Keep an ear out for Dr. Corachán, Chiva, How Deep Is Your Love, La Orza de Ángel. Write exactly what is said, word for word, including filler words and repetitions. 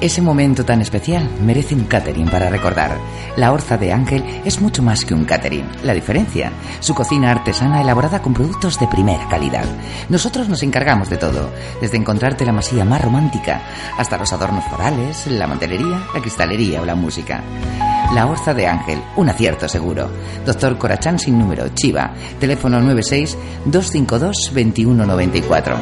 Ese momento tan especial merece un catering para recordar. La Orza de Ángel es mucho más que un catering. La diferencia, su cocina artesana elaborada con productos de primera calidad. Nosotros nos encargamos de todo, desde encontrarte la masía más romántica hasta los adornos florales, la mantelería, la cristalería o la música. La Orza de Ángel, un acierto seguro. Doctor Corachán sin número, Chiva, teléfono nueve seis dos cinco dos dos uno nueve cuatro.